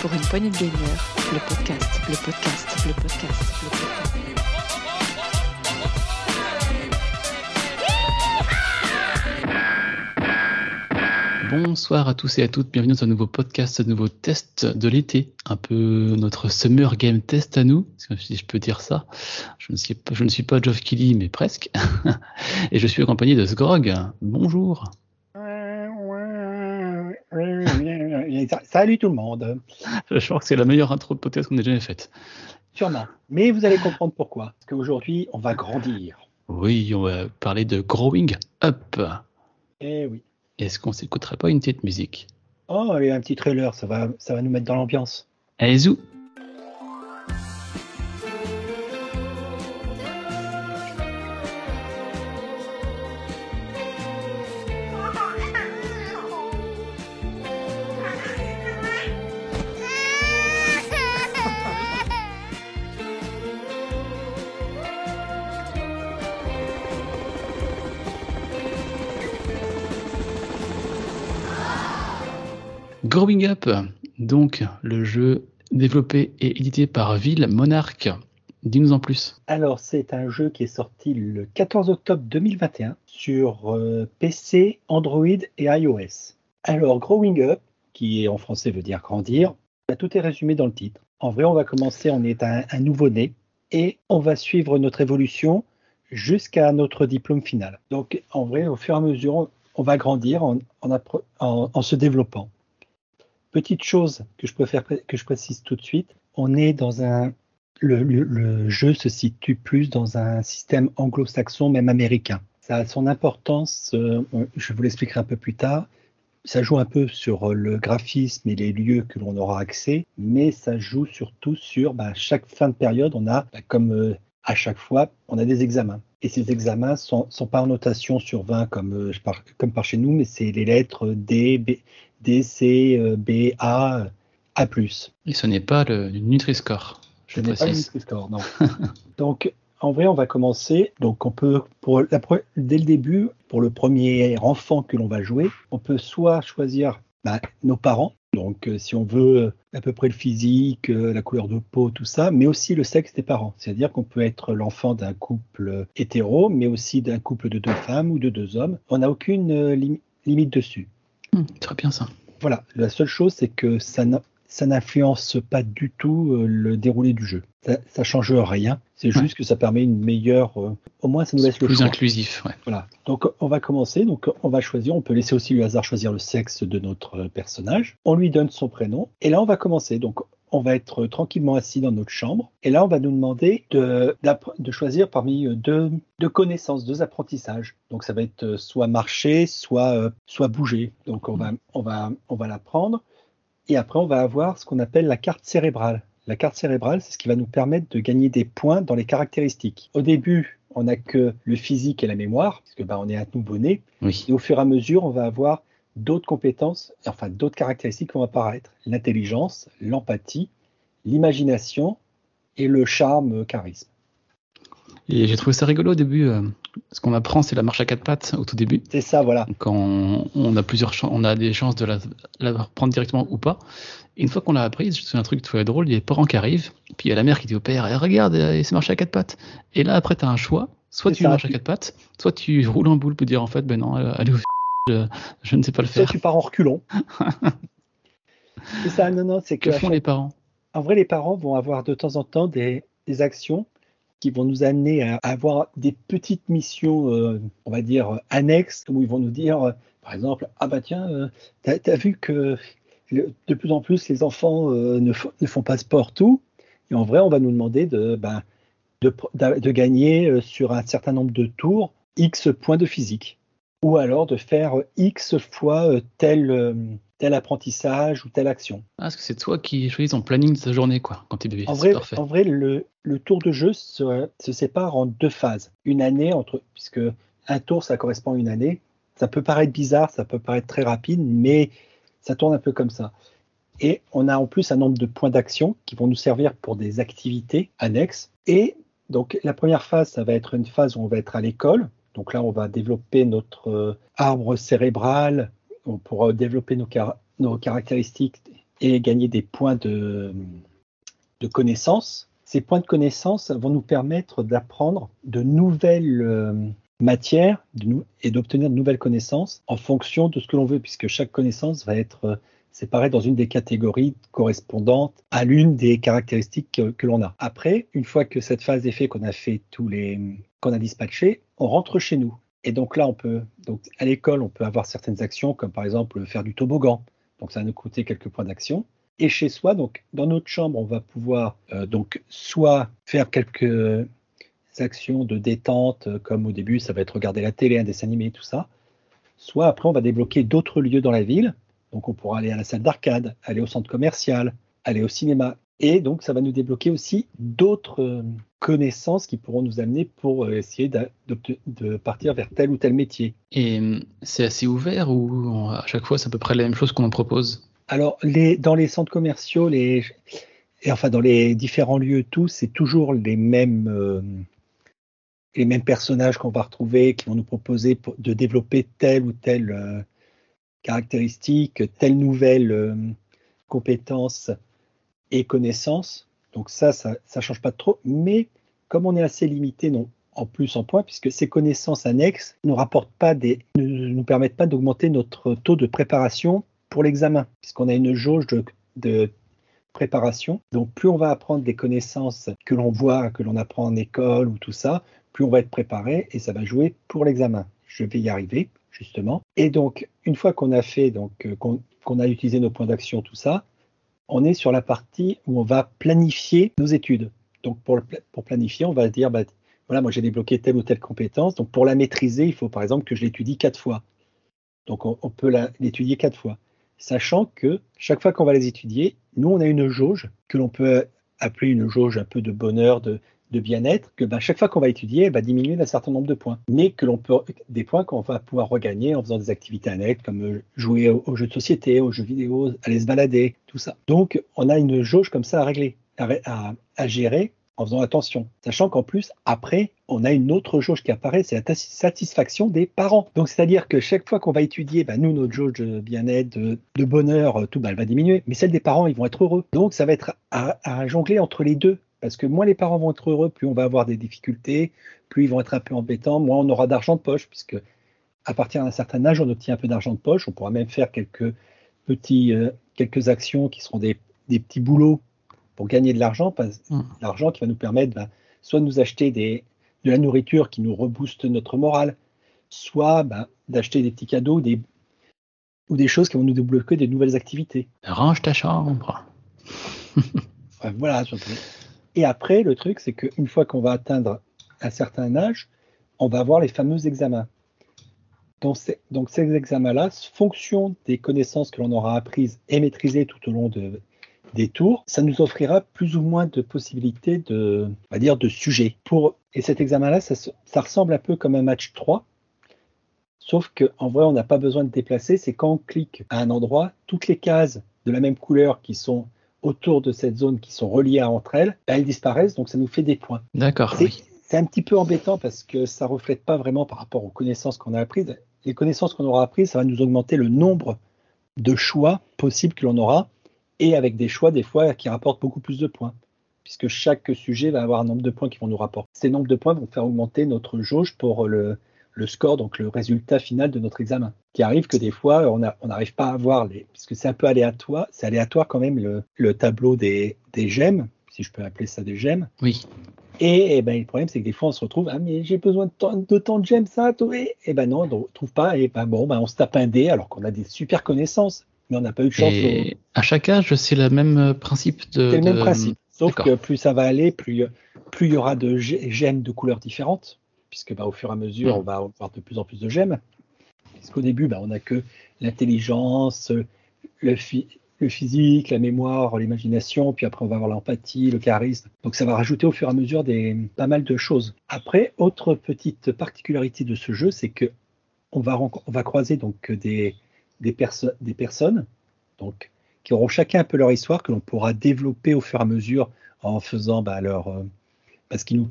pour une poignée de gamers, le podcast. Bonsoir à tous et à toutes, bienvenue dans ce nouveau podcast, ce nouveau test de l'été, un peu notre summer game test à nous, si je peux dire ça. Je ne suis pas Geoff Keighley, mais presque. Et je suis accompagné de Zgrog. Bonjour. Salut tout le monde. Je crois que c'est la meilleure intro de podcast qu'on ait jamais faite. Sûrement, mais vous allez comprendre pourquoi. Parce qu'aujourd'hui, on va grandir. Oui, on va parler de Growing Up. Eh oui. Est-ce qu'on s'écouterait pas une petite musique? Oh, et un petit trailer, ça va nous mettre dans l'ambiance. Allez, zou! Growing Up, donc le jeu développé et édité par Ville Monarch. Dis-nous en plus. Alors, c'est un jeu qui est sorti le 14 octobre 2021 sur PC, Android et iOS. Alors, Growing Up, qui en français veut dire grandir, tout est résumé dans le titre. En vrai, on va commencer, on est un nouveau-né et on va suivre notre évolution jusqu'à notre diplôme final. Donc, en vrai, au fur et à mesure, on va grandir en se développant. Petite chose que je précise tout de suite, on est dans le jeu se situe plus dans un système anglo-saxon, même américain. Ça a son importance, je vous l'expliquerai un peu plus tard. Ça joue un peu sur le graphisme et les lieux que l'on aura accès, mais ça joue surtout sur chaque fin de période, on a, à chaque fois, on a des examens. Et ces examens sont pas en notation sur 20 comme par chez nous, mais c'est les lettres D, B, D, C, B, A, A+. Et ce n'est pas le Nutri-Score, je précise. Ce n'est pas le Nutri-Score, non. Donc, en vrai, on va commencer. Donc, on peut, dès le début, pour le premier enfant que l'on va jouer, on peut soit choisir nos parents, donc si on veut à peu près le physique, la couleur de peau, tout ça, mais aussi le sexe des parents. C'est-à-dire qu'on peut être l'enfant d'un couple hétéro, mais aussi d'un couple de 2 femmes ou de 2 hommes. On n'a aucune limite dessus. Très bien ça. Voilà, la seule chose, c'est que ça n'influence pas du tout le déroulé du jeu. Ça change rien, c'est juste que ça permet une meilleure... au moins, ça nous laisse le choix. Plus inclusif, ouais. Voilà, donc on va commencer, donc on va choisir, on peut laisser aussi le hasard choisir le sexe de notre personnage. On lui donne son prénom, et là on va commencer, donc on va être tranquillement assis dans notre chambre, et là on va nous demander de choisir parmi deux connaissances, 2 apprentissages. Donc ça va être soit marcher, soit bouger. Donc on va l'apprendre, et après on va avoir ce qu'on appelle la carte cérébrale. La carte cérébrale, c'est ce qui va nous permettre de gagner des points dans les caractéristiques. Au début, on n'a que le physique et la mémoire, parce que on est un nouveau-né, oui. Et au fur et à mesure, on va avoir d'autres compétences, enfin d'autres caractéristiques qui vont apparaître. L'intelligence, l'empathie, l'imagination et le charme, charisme. Et j'ai trouvé ça rigolo au début. Ce qu'on apprend, c'est la marche à 4 pattes au tout début. C'est ça, voilà. Quand on a on a des chances de la prendre directement ou pas. Et une fois qu'on l'a apprise, c'est un truc très drôle, il y a les parents qui arrivent, puis il y a la mère qui dit au père, regarde, c'est marcher à 4 pattes. Et là, après, tu as un choix. Soit tu marches à 4 pattes, soit tu roules en boule pour dire en fait, non, allez au je ne sais pas le faire. Soit tu pars en reculant. C'est ça, non, c'est que... Que font les parents ? En vrai, les parents vont avoir de temps en temps des actions qui vont nous amener à avoir des petites missions, on va dire, annexes, où ils vont nous dire, par exemple, « Ah bah tiens, t'as vu que de plus en plus, les enfants ne font pas sport, tout. » Et en vrai, on va nous demander de gagner sur un certain nombre de tours X points de physique. Ou alors de faire X fois tel apprentissage ou telle action. Ah, parce que c'est toi qui choisis ton planning de ta journée, quoi, quand t'es bébé. En vrai, le tour de jeu se sépare en 2 phases. Une année, puisque un tour, ça correspond à une année. Ça peut paraître bizarre, ça peut paraître très rapide, mais ça tourne un peu comme ça. Et on a en plus un nombre de points d'action qui vont nous servir pour des activités annexes. Et donc, la première phase, ça va être une phase où on va être à l'école. Donc là, on va développer notre arbre cérébral, on pourra développer nos caractéristiques et gagner des points de connaissance. Ces points de connaissance vont nous permettre d'apprendre de nouvelles matières et d'obtenir de nouvelles connaissances en fonction de ce que l'on veut, puisque chaque connaissance va être séparée dans une des catégories correspondantes à l'une des caractéristiques que l'on a. Après, une fois que cette phase est faite, qu'on a dispatché, on rentre chez nous. Et donc là, à l'école, on peut avoir certaines actions, comme par exemple faire du toboggan. Donc ça va nous coûter quelques points d'action. Et chez soi, donc dans notre chambre, on va pouvoir soit faire quelques actions de détente, comme au début, ça va être regarder la télé, un dessin animé, tout ça. Soit après, on va débloquer d'autres lieux dans la ville. Donc on pourra aller à la salle d'arcade, aller au centre commercial, aller au cinéma. Et donc ça va nous débloquer aussi d'autres connaissances qui pourront nous amener pour essayer de partir vers tel ou tel métier. Et c'est assez ouvert ou à chaque fois, c'est à peu près la même chose qu'on en propose ? Alors, dans les centres commerciaux, dans les différents lieux, c'est toujours les mêmes personnages qu'on va retrouver, qui vont nous proposer de développer telle ou telle caractéristique, telle nouvelle compétence et connaissance. Donc ça change pas trop. Mais comme on est assez limité, en plus en points, puisque ces connaissances annexes ne nous permettent pas d'augmenter notre taux de préparation pour l'examen, puisqu'on a une jauge de préparation. Donc, plus on va apprendre des connaissances que l'on apprend en école ou tout ça, plus on va être préparé et ça va jouer pour l'examen. Je vais y arriver, justement. Et donc, une fois qu'on a fait, qu'on a utilisé nos points d'action, tout ça, on est sur la partie où on va planifier nos études. Donc, pour planifier, on va dire, voilà, moi j'ai débloqué telle ou telle compétence. Donc, pour la maîtriser, il faut par exemple que je l'étudie 4 fois. Donc, on peut l'étudier 4 fois. Sachant que chaque fois qu'on va les étudier, nous, on a une jauge que l'on peut appeler une jauge un peu de bonheur, de bien-être, que chaque fois qu'on va étudier, elle va diminuer d'un certain nombre de points. Mais des points qu'on va pouvoir regagner en faisant des activités annexes, comme jouer aux jeux de société, aux jeux vidéo, aller se balader, tout ça. Donc, on a une jauge comme ça à régler, à gérer en faisant attention. Sachant qu'en plus, après, on a une autre jauge qui apparaît, c'est la satisfaction des parents. Donc, c'est-à-dire que chaque fois qu'on va étudier, nous, notre jauge de bien-être, de bonheur, tout, elle va diminuer. Mais celle des parents, ils vont être heureux. Donc, ça va être à jongler entre les deux. Parce que moins les parents vont être heureux, plus on va avoir des difficultés, plus ils vont être un peu embêtants, moins on aura d'argent de poche, puisque à partir d'un certain âge, on obtient un peu d'argent de poche. On pourra même faire quelques actions qui seront des petits boulots pour gagner de l'argent, l'argent qui va nous permettre soit de nous acheter de la nourriture qui nous rebooste notre morale, soit d'acheter des petits cadeaux ou des choses qui vont nous débloquer des nouvelles activités. Range ta chambre. Voilà. Et après, le truc, c'est qu'une fois qu'on va atteindre un certain âge, on va avoir les fameux examens. Donc ces examens-là, fonction des connaissances que l'on aura apprises et maîtrisées tout au long des tours, ça nous offrira plus ou moins de possibilités de sujets. Et cet examen-là, ça ressemble un peu comme un match 3, sauf qu'en vrai, on n'a pas besoin de déplacer. C'est quand on clique à un endroit, toutes les cases de la même couleur qui sont autour de cette zone, qui sont reliées entre elles, elles disparaissent, donc ça nous fait des points. D'accord. C'est un petit peu embêtant parce que ça ne reflète pas vraiment par rapport aux connaissances qu'on a apprises. Les connaissances qu'on aura apprises, ça va nous augmenter le nombre de choix possibles que l'on aura, et avec des choix, des fois, qui rapportent beaucoup plus de points, puisque chaque sujet va avoir un nombre de points qui vont nous rapporter. Ces nombres de points vont faire augmenter notre jauge pour le score, donc le résultat final de notre examen, qui arrive que des fois, on n'arrive pas à voir, puisque c'est un peu aléatoire, c'est aléatoire quand même le tableau des gemmes, si je peux appeler ça des gemmes. Oui. Et le problème, c'est que des fois, on se retrouve, mais j'ai besoin de tant de gemmes, ça, non, on ne trouve pas, on se tape un dé, alors qu'on a des super connaissances. Mais on n'a pas eu de chance. Et à chaque âge, c'est le même principe. C'est le même principe. Sauf que plus ça va aller, plus il y aura de gemmes de couleurs différentes. Puisque au fur et à mesure, on va avoir de plus en plus de gemmes. Puisqu'au début, on n'a que l'intelligence, le physique, la mémoire, l'imagination. Puis après, on va avoir l'empathie, le charisme. Donc ça va rajouter au fur et à mesure pas mal de choses. Après, autre petite particularité de ce jeu, c'est que on va croiser donc des personnes donc, qui auront chacun un peu leur histoire que l'on pourra développer au fur et à mesure en faisant ce qu'ils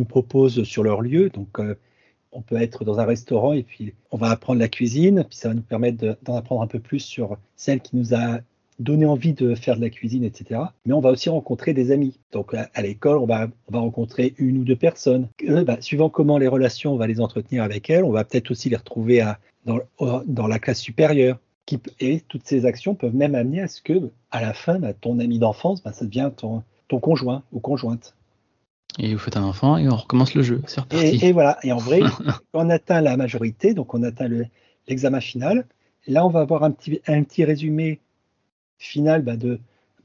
nous proposent sur leur lieu. Donc, on peut être dans un restaurant et puis on va apprendre la cuisine, puis ça va nous permettre d'en apprendre un peu plus sur celle qui nous a donner envie de faire de la cuisine, etc. Mais on va aussi rencontrer des amis. Donc à l'école, on va rencontrer une ou deux personnes. Suivant comment les relations, on va les entretenir avec elles, on va peut-être aussi les retrouver dans la classe supérieure. Et toutes ces actions peuvent même amener à ce que, à la fin, ton ami d'enfance, ça devient ton conjoint ou conjointe. Et vous faites un enfant et on recommence le jeu. C'est reparti. Et voilà. Et en vrai, on atteint la majorité, donc on atteint l'examen final. Là, on va avoir un petit résumé final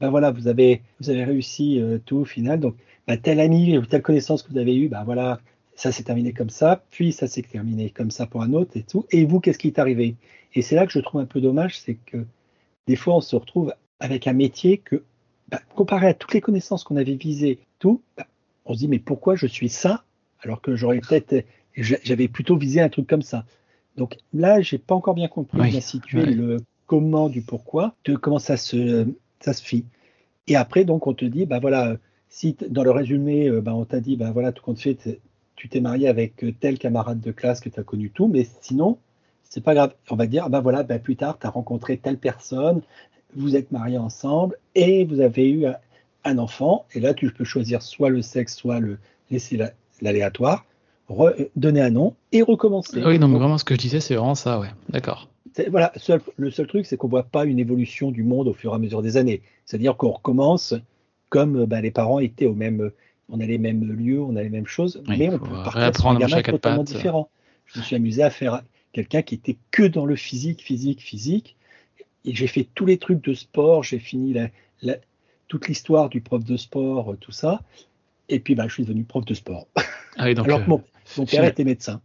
voilà, vous avez réussi tout au final. Donc, tel ami ou telle connaissance que vous avez eue, voilà, ça s'est terminé comme ça, puis ça s'est terminé comme ça pour un autre et tout. Et vous, qu'est-ce qui est arrivé ? Et c'est là que je trouve un peu dommage, c'est que des fois, on se retrouve avec un métier que, comparé à toutes les connaissances qu'on avait visées, tout, on se dit, mais pourquoi je suis ça alors que j'avais plutôt visé un truc comme ça. Donc là, j'ai pas encore bien compris bien situer le comment du pourquoi, de comment ça se fit. Et après, donc, on te dit, voilà, si dans le résumé, on t'a dit, voilà, tout compte fait, tu t'es marié avec tel camarade de classe que tu as connu tout, mais sinon, c'est pas grave. On va dire, voilà, plus tard, tu as rencontré telle personne, vous êtes mariés ensemble et vous avez eu un enfant. Et là, tu peux choisir soit le sexe, soit laisser l'aléatoire. Donner un nom et recommencer. Oui, non, mais vraiment, ce que je disais, c'est vraiment ça, ouais. D'accord. Voilà, le seul truc, c'est qu'on ne voit pas une évolution du monde au fur et à mesure des années. C'est-à-dire qu'on recommence comme les parents étaient au même. On a les mêmes lieux, on a les mêmes choses, oui, mais on peut partir sur un gamin totalement différent. Je me suis amusé à faire quelqu'un qui était que dans le physique. Et j'ai fait tous les trucs de sport, j'ai fini toute l'histoire du prof de sport, tout ça. Et puis, je suis devenu prof de sport. Ah oui, donc, alors que mon père était médecin.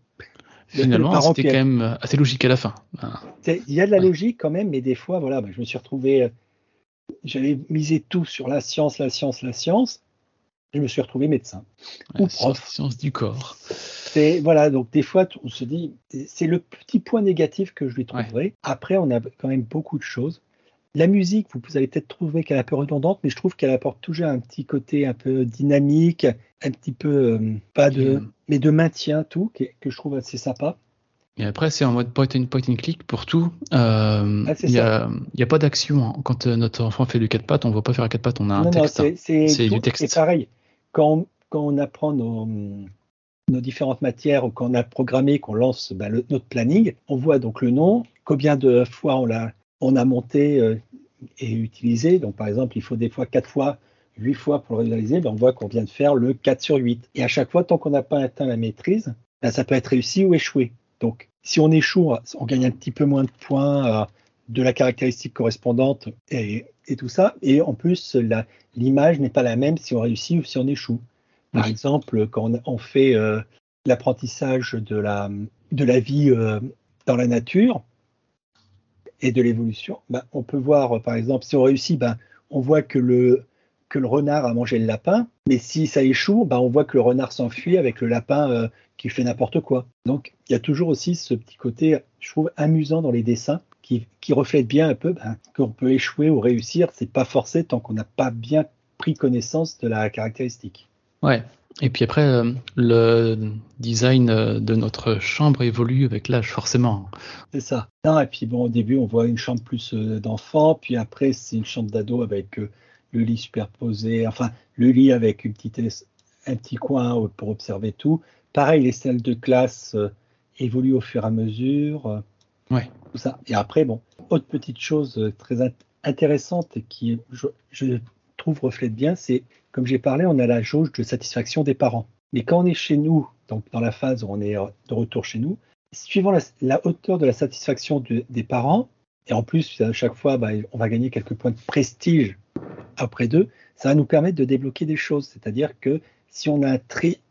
Finalement, c'était quand même assez logique à la fin. Il y a de la logique quand même, mais des fois, voilà, je me suis retrouvé... j'avais misé tout sur la science. Je me suis retrouvé médecin. Ou prof. Science du corps. Voilà, donc des fois, on se dit... C'est le petit point négatif que je lui trouverai. Ouais. Après, on a quand même beaucoup de choses. La musique, vous allez peut-être trouver qu'elle est un peu redondante, mais je trouve qu'elle apporte toujours un petit côté un peu dynamique, un petit peu, mais de maintien, tout, que je trouve assez sympa. Et après, c'est en mode point and click pour tout. Il n'y a pas d'action. Quand notre enfant fait du 4 pattes, on ne va pas faire à 4 pattes, on a un texte. C'est du texte. C'est pareil. Quand on apprend nos différentes matières, ou quand on a programmé, qu'on lance notre planning, on voit donc le nom, combien de fois on a monté et utilisé. Donc, par exemple, il faut des fois 4 fois, 8 fois pour le réaliser. On voit qu'on vient de faire le 4/8. Et à chaque fois, tant qu'on n'a pas atteint la maîtrise, ça peut être réussi ou échoué. Donc, si on échoue, on gagne un petit peu moins de points de la caractéristique correspondante et tout ça. Et en plus, l'image n'est pas la même si on réussit ou si on échoue. Par exemple, quand on fait l'apprentissage de la vie dans la nature, et de l'évolution, on peut voir, par exemple, si on réussit, on voit que le renard a mangé le lapin, mais si ça échoue, on voit que le renard s'enfuit avec le lapin qui fait n'importe quoi. Donc, il y a toujours aussi ce petit côté, je trouve, amusant dans les dessins, qui reflète bien un peu qu'on peut échouer ou réussir, c'est pas forcé tant qu'on n'a pas bien pris connaissance de la caractéristique. Ouais. Et puis après, le design de notre chambre évolue avec l'âge, forcément. C'est ça. Non, et puis bon, au début, on voit une chambre plus d'enfants, puis après, c'est une chambre d'ado avec le lit superposé, enfin, le lit avec un petit coin pour observer tout. Pareil, les salles de classe évoluent au fur et à mesure. Ouais. Tout ça. Et après, bon, autre petite chose très intéressante et qui, je trouve, reflète bien, c'est... Comme j'ai parlé, on a la jauge de satisfaction des parents. Mais quand on est chez nous, donc dans la phase où on est de retour chez nous, suivant la hauteur de la satisfaction des parents, et en plus, à chaque fois, on va gagner quelques points de prestige après d'eux, ça va nous permettre de débloquer des choses. C'est-à-dire que si on a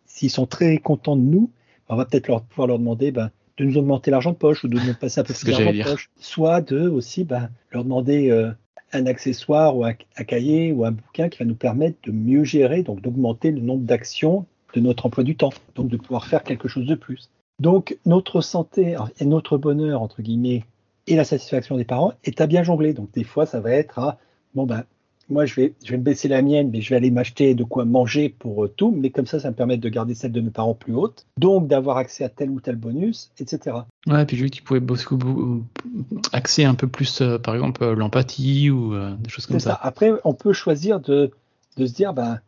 s'ils sont très contents de nous, on va peut-être pouvoir leur demander de nous augmenter l'argent de poche ou de nous passer un peu plus d'argent de poche. Soit de aussi leur demander... un accessoire ou un cahier ou un bouquin qui va nous permettre de mieux gérer, donc d'augmenter le nombre d'actions de notre emploi du temps, donc de pouvoir faire quelque chose de plus. Donc notre santé et notre bonheur, entre guillemets, et la satisfaction des parents est à bien jongler. Donc des fois, ça va être moi je vais me baisser la mienne, mais je vais aller m'acheter de quoi manger pour tout, mais comme ça me permet de garder celle de mes parents plus haute, donc d'avoir accès à tel ou tel bonus, etc. Ouais, et puis je dis que tu pouvais beaucoup, axer un peu plus, par exemple, l'empathie ou des choses comme ça. Après, on peut choisir de se dire, bah,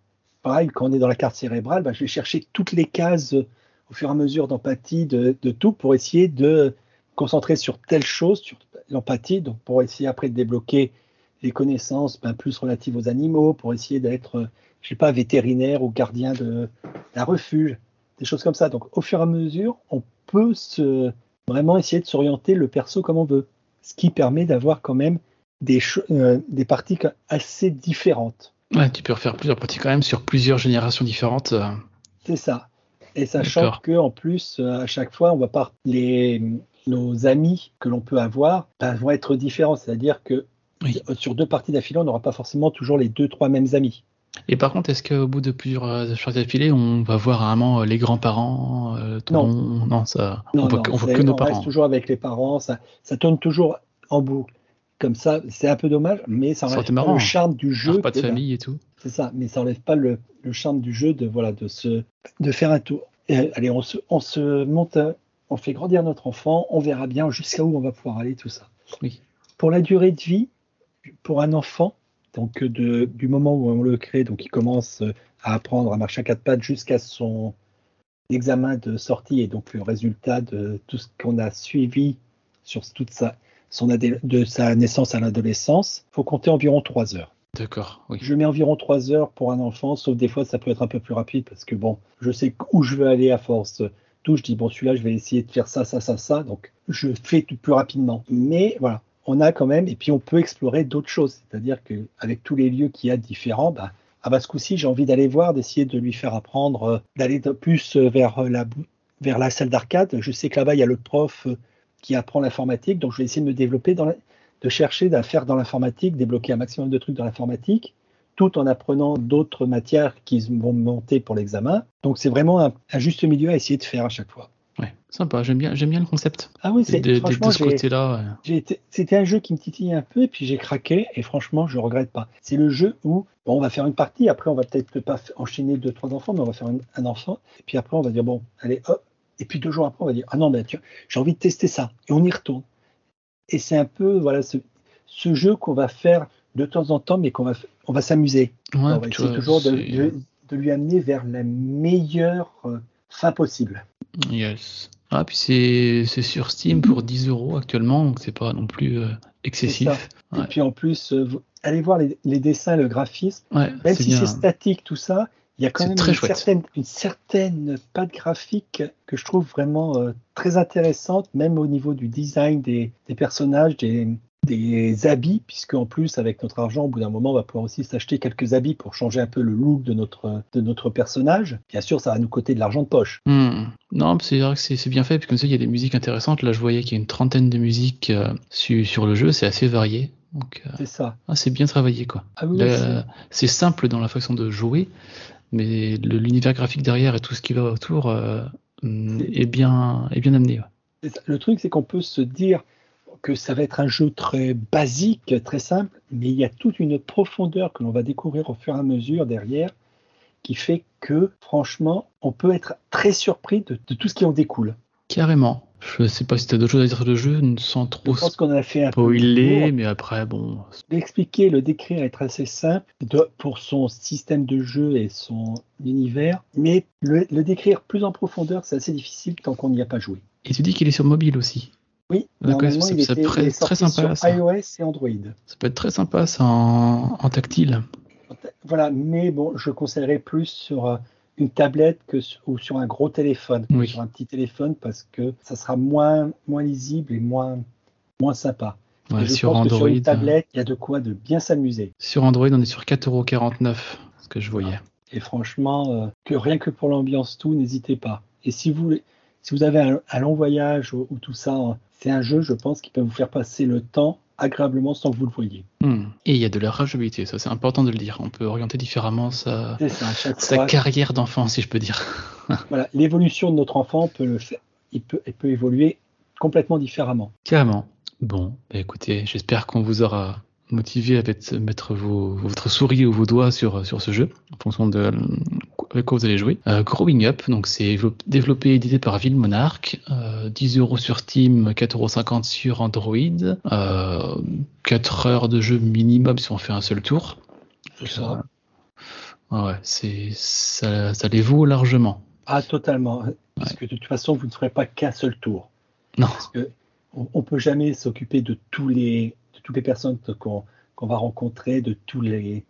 pareil, quand on est dans la carte cérébrale, bah, je vais chercher toutes les cases au fur et à mesure d'empathie, de tout, pour essayer de concentrer sur telle chose, sur l'empathie, donc pour essayer après de débloquer les connaissances ben, plus relatives aux animaux, pour essayer d'être, je sais pas, vétérinaire ou gardien d'un refuge, des choses comme ça. Donc au fur et à mesure, on peut vraiment essayer de s'orienter le perso comme on veut, ce qui permet d'avoir quand même des parties assez différentes. Ouais, tu peux refaire plusieurs parties quand même sur plusieurs générations différentes. C'est ça. Et sachant qu'en plus, à chaque fois, on va pas nos amis que l'on peut avoir ben, vont être différents. C'est-à-dire que oui. Sur deux parties d'affilée, on n'aura pas forcément toujours les deux, trois mêmes amis. Et par contre, est-ce qu'au bout de plusieurs parties d'affilée, on va voir vraiment les grands-parents on voit que nos parents. On reste toujours avec les parents, ça tourne toujours en boucle. Comme ça, c'est un peu dommage, mais ça enlève pas le charme du jeu. Pas de famille et tout. C'est ça, mais ça enlève pas le charme du jeu de faire un tour. Et, allez, on se monte, on fait grandir notre enfant, on verra bien jusqu'à où on va pouvoir aller, tout ça. Oui. Pour la durée de vie, pour un enfant, donc du moment où on le crée, donc il commence à apprendre à marcher à quatre pattes jusqu'à son examen de sortie et donc le résultat de tout ce qu'on a suivi sur toute de sa naissance à l'adolescence, il faut compter environ 3 heures. D'accord, oui. Je mets environ 3 heures pour un enfant, sauf des fois ça peut être un peu plus rapide parce que bon, je sais où je veux aller à force. Tout, je dis bon, celui-là, je vais essayer de faire ça, ça, ça, ça, donc je fais tout plus rapidement. Mais voilà. On a quand même, et puis on peut explorer d'autres choses. C'est-à-dire qu'avec tous les lieux qu'il y a différents, bah, ce coup-ci, j'ai envie d'aller voir, d'essayer de lui faire apprendre, d'aller plus vers la salle d'arcade. Je sais que là-bas, il y a le prof qui apprend l'informatique, donc je vais essayer de me développer, de chercher à faire dans l'informatique, débloquer un maximum de trucs dans l'informatique, tout en apprenant d'autres matières qui vont monter pour l'examen. Donc c'est vraiment un juste milieu à essayer de faire à chaque fois. Ouais, sympa, j'aime bien le concept. Ah oui, franchement, de ce côté-là. Ouais. C'était un jeu qui me titillait un peu et puis j'ai craqué et franchement, je regrette pas. C'est le jeu où on va faire une partie, après on va peut-être pas enchaîner 2-3 enfants, mais on va faire un enfant et puis après on va dire bon, allez hop, et puis 2 jours après on va dire ah non ben tiens, j'ai envie de tester ça et on y retourne. Et c'est un peu voilà ce jeu qu'on va faire de temps en temps, mais qu'on va s'amuser. Ouais, on va essayer toujours de lui amener vers la meilleure fin possible. Yes. Ah, puis c'est sur Steam pour 10€ actuellement, donc c'est pas non plus excessif. Ouais. Et puis en plus, allez voir les dessins, le graphisme, ouais, même si bien. C'est statique, tout ça, il y a quand même une certaine patte graphique que je trouve vraiment très intéressante, même au niveau du design des personnages, des habits, puisque en plus, avec notre argent, au bout d'un moment, on va pouvoir aussi s'acheter quelques habits pour changer un peu le look de notre personnage. Bien sûr, ça va nous coûter de l'argent de poche. Mmh. Non, c'est vrai que c'est bien fait, puis comme ça, il y a des musiques intéressantes. Là, je voyais qu'il y a une 30aine de musiques sur le jeu, c'est assez varié. Donc, c'est ça. C'est bien travaillé, quoi. Ah, oui, c'est simple dans la façon de jouer, mais l'univers graphique derrière et tout ce qui va autour est bien amené. Ouais. Le truc, c'est qu'on peut se dire que ça va être un jeu très basique, très simple, mais il y a toute une profondeur que l'on va découvrir au fur et à mesure derrière, qui fait que, franchement, on peut être très surpris de tout ce qui en découle. Carrément. Je ne sais pas si tu as d'autres choses à dire sur le jeu, sans trop spoiler, mais après, bon... L'expliquer, le décrire, être assez simple pour son système de jeu et son univers, mais le décrire plus en profondeur, c'est assez difficile tant qu'on n'y a pas joué. Et tu dis qu'il est sur mobile aussi. Oui, il est sorti très sympa, sur iOS et Android. Ça peut être très sympa, ça, en tactile. Voilà, mais bon, je conseillerais plus sur une tablette ou sur un gros téléphone, oui. Sur un petit téléphone, parce que ça sera moins lisible et moins sympa. Ouais, et je pense Android, que sur une tablette, il y a de quoi de bien s'amuser. Sur Android, on est sur 4,49€, ce que je voyais. Et franchement, rien que pour l'ambiance, tout, n'hésitez pas. Et si vous avez un long voyage ou tout ça... C'est un jeu, je pense, qui peut vous faire passer le temps agréablement sans que vous le voyez. Et il y a de la rejouabilité, ça c'est important de le dire. On peut orienter différemment sa carrière d'enfant, si je peux dire. Voilà, l'évolution de notre enfant peut le faire. Il peut évoluer complètement différemment. Carrément. Bon, écoutez, j'espère qu'on vous aura motivé à mettre votre souris ou vos doigts sur ce jeu, en fonction de avec quoi vous allez jouer. Growing Up, donc c'est développé et édité par Ville Monarch, 10€ sur Steam, 4,50€ sur Android, 4 heures de jeu minimum si on fait un seul tour. C'est ça. Ouais, ça les vaut largement. Ah, totalement. Parce que de toute façon, vous ne ferez pas qu'un seul tour. Non. Parce qu'on ne peut jamais s'occuper de toutes les personnes qu'on va rencontrer, de tous les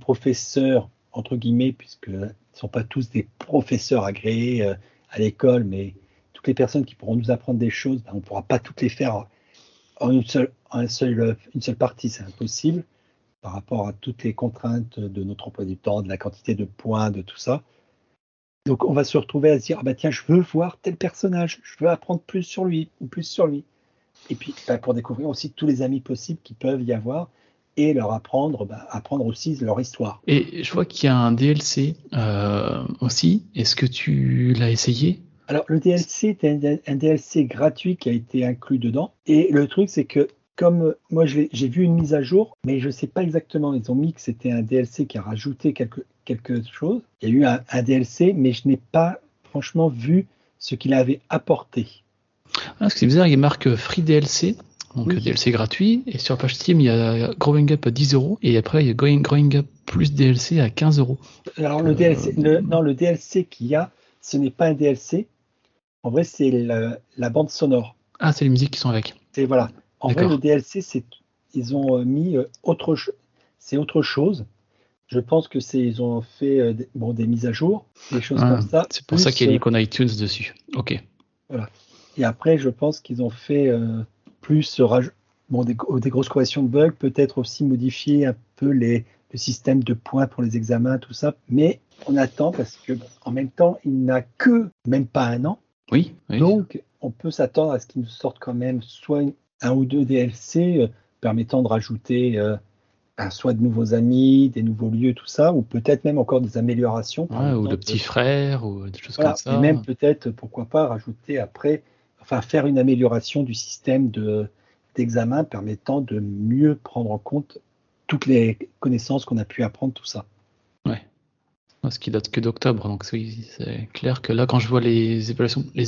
professeurs, entre guillemets, puisqu'ils ne sont pas tous des professeurs agréés à l'école, mais toutes les personnes qui pourront nous apprendre des choses, ben, on ne pourra pas toutes les faire en une seule partie, c'est impossible, par rapport à toutes les contraintes de notre emploi du temps, de la quantité de points, de tout ça. Donc on va se retrouver à se dire, ah ben tiens, je veux voir tel personnage, je veux apprendre plus sur lui, ou plus sur lui. Et puis, bah, pour découvrir aussi tous les amis possibles qui peuvent y avoir et leur apprendre aussi leur histoire. Et je vois qu'il y a un DLC aussi. Est-ce que tu l'as essayé ? Alors, le DLC est un DLC gratuit qui a été inclus dedans. Et le truc, c'est que comme moi, j'ai vu une mise à jour, mais je ne sais pas exactement. Ils ont mis que c'était un DLC qui a rajouté quelque chose. Il y a eu un DLC, mais je n'ai pas franchement vu ce qu'il avait apporté. Ah, c'est bizarre, il marque Free DLC, donc oui. DLC gratuit, et sur la page Steam, il y a Growing Up à 10€, et après, il y a Growing Up plus DLC à 15€. Alors, le DLC qu'il y a, ce n'est pas un DLC, en vrai, c'est la bande sonore. Ah, c'est les musiques qui sont avec. Et voilà. En D'accord. vrai, le DLC, ils ont mis autre chose. Je pense que ils ont fait des mises à jour, des choses comme ça. C'est pour ça qu'il y a l'icône iTunes dessus. Ok. Voilà. Et après, je pense qu'ils ont fait des grosses corrections de bugs, peut-être aussi modifier un peu le système de points pour les examens, tout ça. Mais on attend parce que, en même temps, il n'a que même pas un an. Oui, oui. Donc, on peut s'attendre à ce qu'ils nous sortent quand même soit un ou deux DLC permettant de rajouter soit de nouveaux amis, des nouveaux lieux, tout ça, ou peut-être même encore des améliorations. Ouais, ou de petits frères, ou des choses comme ça. Et même peut-être, pourquoi pas, rajouter après. Enfin, faire une amélioration du système d'examen permettant de mieux prendre en compte toutes les connaissances qu'on a pu apprendre, tout ça. Ouais. Ce qui date que d'octobre, donc c'est clair que là, quand je vois les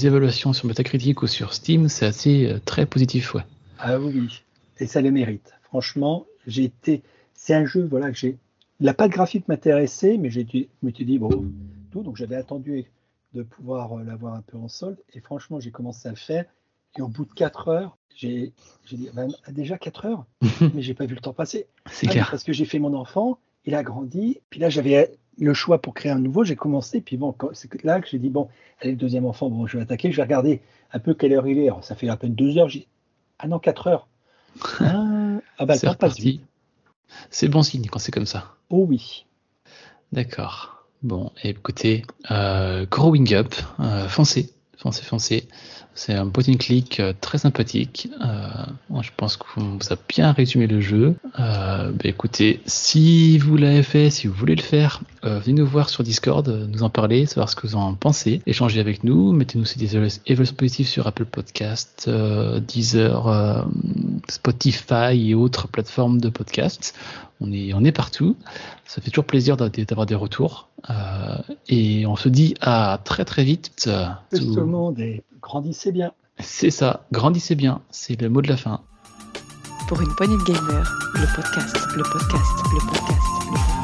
évaluations sur Metacritic ou sur Steam, c'est assez très positif, ouais. Ah oui, et ça le mérite. Franchement, c'est un jeu, voilà, que la patte graphique m'intéressait, mais je me suis dit, bon, tout, donc j'avais attendu de pouvoir l'avoir un peu en solde. Et franchement, j'ai commencé à le faire. Et au bout de 4 heures, j'ai dit, ben, déjà 4 heures, mais j'ai pas vu le temps passer. C'est clair. Parce que j'ai fait mon enfant, il a grandi. Puis là, j'avais le choix pour créer un nouveau. J'ai commencé. Puis bon, c'est là que j'ai dit, bon, allez, le deuxième enfant, bon, je vais attaquer. Je vais regarder un peu quelle heure il est. Alors, ça fait à peine 2 heures. J'ai dit, ah non, 4 heures. Ah ben, le temps passe vite. C'est bon signe quand c'est comme ça. Oh oui. D'accord. Bon, écoutez, Growing Up, foncez. C'est un point and click très sympathique. Je pense qu'on a bien résumé le jeu. Écoutez, si vous l'avez fait, si vous voulez le faire, venez nous voir sur Discord, nous en parler, savoir ce que vous en pensez, échangez avec nous, mettez-nous des évaluations positives sur Apple Podcasts, Deezer, Spotify et autres plateformes de podcasts. On est partout. Ça fait toujours plaisir d'avoir des retours. Et on se dit à très très vite. Tout le monde et grandissez bien. C'est ça, grandissez bien. C'est le mot de la fin. Pour une poignée de gamer, le podcast.